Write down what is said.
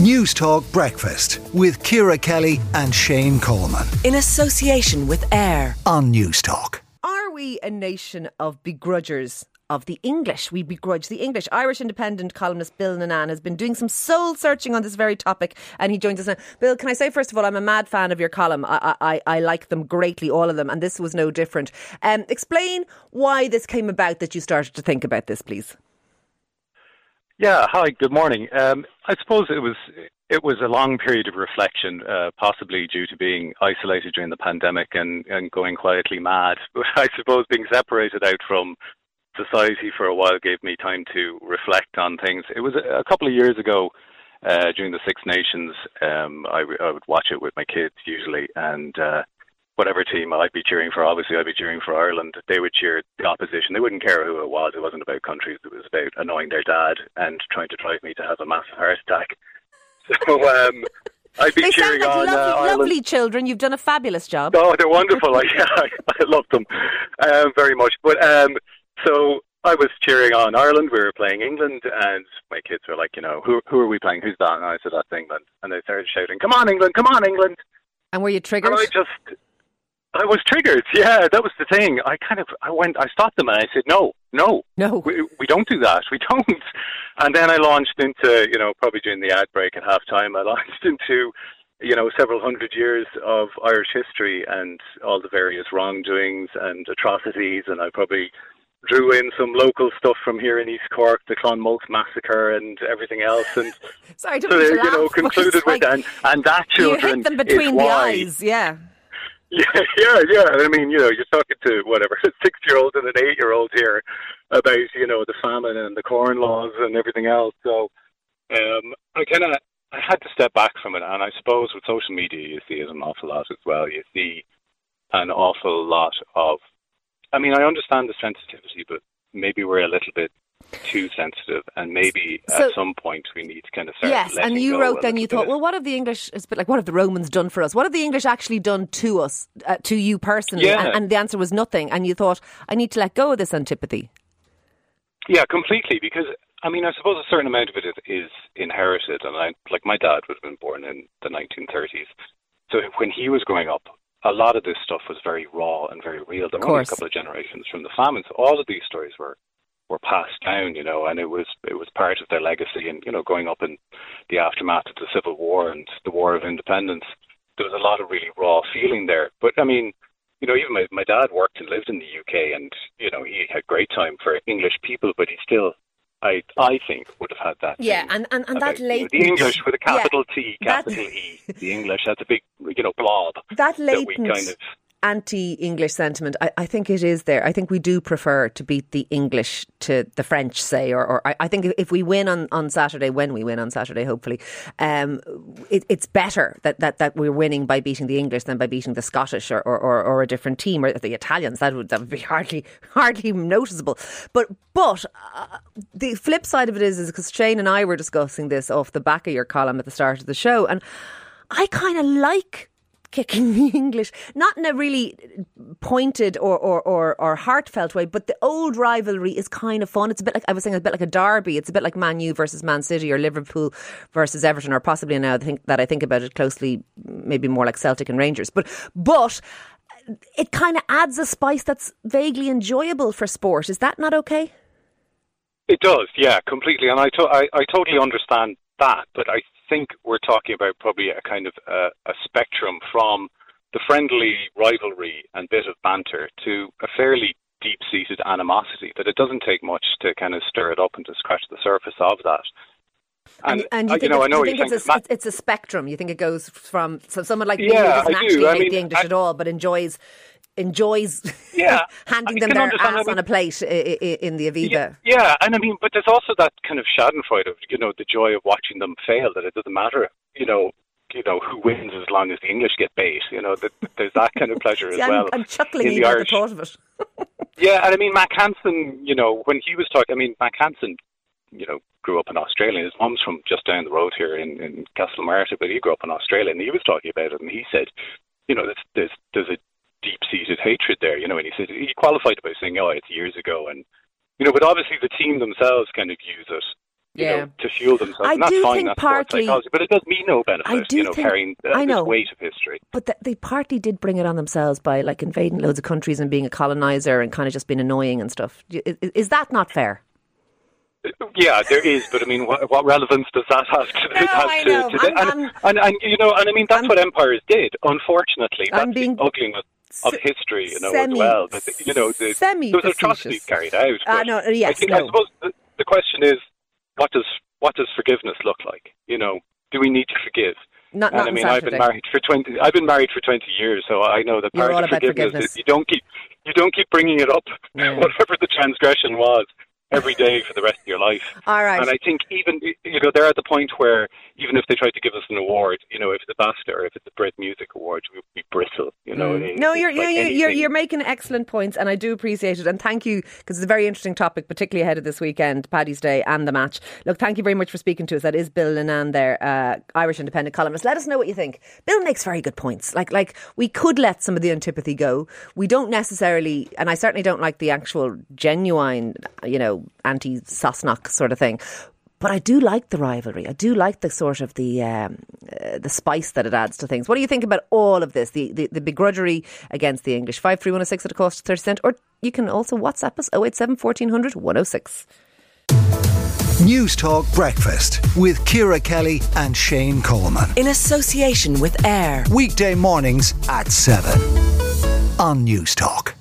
News Talk Breakfast with Kira Kelly and Shane Coleman. In association with AIR on News Talk. Are we a nation of begrudgers? Of the English. We begrudge the English. Irish Independent columnist Bill Nanan has been doing some soul searching on this very topic, and he joins us now. Bill, can I say first of all, I'm a mad fan of your column. I like them greatly, all of them, and this was no different. Explain why this came about, that you started to think about this, please. Yeah, hi, good morning. I suppose it was a long period of reflection, possibly due to being isolated during the pandemic and going quietly mad. I suppose being separated out from society for a while gave me time to reflect on things. It was a couple of years ago during the Six Nations. I would watch it with my kids usually, and whatever team I'd be cheering for, obviously I'd be cheering for Ireland. They would cheer the opposition. They wouldn't care who it was. It wasn't about countries. It was about annoying their dad and trying to drive me to have a massive heart attack. So I'd be cheering on lovely, Ireland. Lovely children. You've done a fabulous job. Oh, they're wonderful. I love them very much. But so I was cheering on Ireland. We were playing England, and my kids were like, you know, who are we playing? Who's that? And I said, that's England. And they started shouting, come on, England, come on, England. And were you triggered? And I was triggered, yeah. That was the thing. I stopped them and I said, no. We don't do that. We don't. And then I launched into, you know, probably during the ad break at halftime, I launched into, you know, several hundred years of Irish history and all the various wrongdoings and atrocities, and I probably drew in some local stuff from here in East Cork, the Clonmult massacre and everything else, and sorry, so they, you know, concluded with that. Like, and that, children, you hit them between the eyes, yeah. Yeah. I mean, you know, you're talking to whatever a 6-year-old and an 8-year-old here about, you know, the famine and the corn laws and everything else. So I had to step back from it, and I suppose with social media, you see it an awful lot as well. You see an awful lot of, I mean, I understand the sensitivity, but maybe we're a little bit too sensitive, and maybe at some point we need to kind of start. Yes, and you wrote then, you thought, well, what have the English, it's a bit like, what have the Romans done for us? What have the English actually done to us, to you personally? Yeah. And the answer was nothing. And you thought, I need to let go of this antipathy. Yeah, completely, because, I mean, I suppose a certain amount of it is inherited. And like my dad would have been born in the 1930s. So when he was growing up, a lot of this stuff was very raw and very real. There were only a couple of generations from the famine, so all of these stories were passed down, you know, and it was part of their legacy. And, you know, growing up in the aftermath of the Civil War and the War of Independence, there was a lot of really raw feeling there. But, I mean, you know, even my dad worked and lived in the UK, and, you know, he had great time for English people, but he still, I think, would have had that. Yeah, and that latent, you know, the English with a capital T, capital E. The English, that's a big, you know, blob. That latent anti-English sentiment, I think it is there. I think we do prefer to beat the English to the French, say, or I think if we win on Saturday, when we win on Saturday, hopefully, it's better that we're winning by beating the English than by beating the Scottish or a different team, or the Italians. That would be hardly noticeable. But the flip side of it is because Shane and I were discussing this off the back of your column at the start of the show, and I kind of like kicking the English, not in a really pointed or heartfelt way, but the old rivalry is kind of fun. It's a bit like, I was saying, a bit like a derby. It's a bit like Man U versus Man City, or Liverpool versus Everton, or possibly, now that I think about it closely, maybe more like Celtic and Rangers. But it kind of adds a spice that's vaguely enjoyable for sport. Is that not okay? It does, yeah, completely. And I totally understand that, but I think we're talking about probably a kind of a spectrum from the friendly rivalry and bit of banter to a fairly deep-seated animosity, that it doesn't take much to kind of stir it up and to scratch the surface of that. And you think, you know, it's a spectrum. You think it goes from, so someone like me, who doesn't hate the English at all, but enjoys handing them their ass on a plate in the Aviva. Yeah, and I mean, but there's also that kind of schadenfreude of, you know, the joy of watching them fail, that it doesn't matter, you know who wins as long as the English get bait, you know, that there's that kind of pleasure. See, as well. I'm chuckling in the Irish, thought of it. Yeah, and I mean, Mac Hansen, you know, when he was talking, I mean, Mac Hansen, you know, grew up in Australia. His mom's from just down the road here in Castle Martyr, but he grew up in Australia, and he was talking about it, and he said, you know, there's a deep-seated hatred there, you know, and he said, he qualified by saying, oh, it's years ago, and, you know, but obviously the team themselves kind of use it know, to shield themselves. I'm not fine, that's partly psychology, but it does me no benefit, carrying this weight of history. But they partly did bring it on themselves by, like, invading loads of countries and being a coloniser and kind of just being annoying and stuff. Is that not fair? Yeah, there is, but I mean, what relevance does that have to today? And I mean, that's what empires did. Unfortunately, that's the ugliness of history, as well. But there was atrocities carried out. I suppose the question is, what does forgiveness look like? Do we need to forgive? Not I mean, I've been married for 20 years, so I know that part of forgiveness is you don't keep bringing it up, whatever the transgression was, every day for the rest of your life. All right. And I think even, they're at the point where even if they tried to give us an award, if it's a BAFTA or if it's a Brit Music Award, we would be bristle, you're making excellent points, and I do appreciate it. And thank you, because it's a very interesting topic, particularly ahead of this weekend, Paddy's Day and the match. Look, thank you very much for speaking to us. That is Bill Nanan there, Irish Independent columnist. Let us know what you think. Bill makes very good points. Like we could let some of the antipathy go. We don't necessarily, and I certainly don't like the actual genuine, anti-Sassenach sort of thing. But I do like the rivalry. I do like the sort of the spice that it adds to things. What do you think about all of this? The begrudgery against the English? 53106 at a cost of 30 cents, or you can also WhatsApp us 087 1400 106. News Talk Breakfast with Kira Kelly and Shane Coleman, in association with AIR, weekday mornings at 7 on News Talk.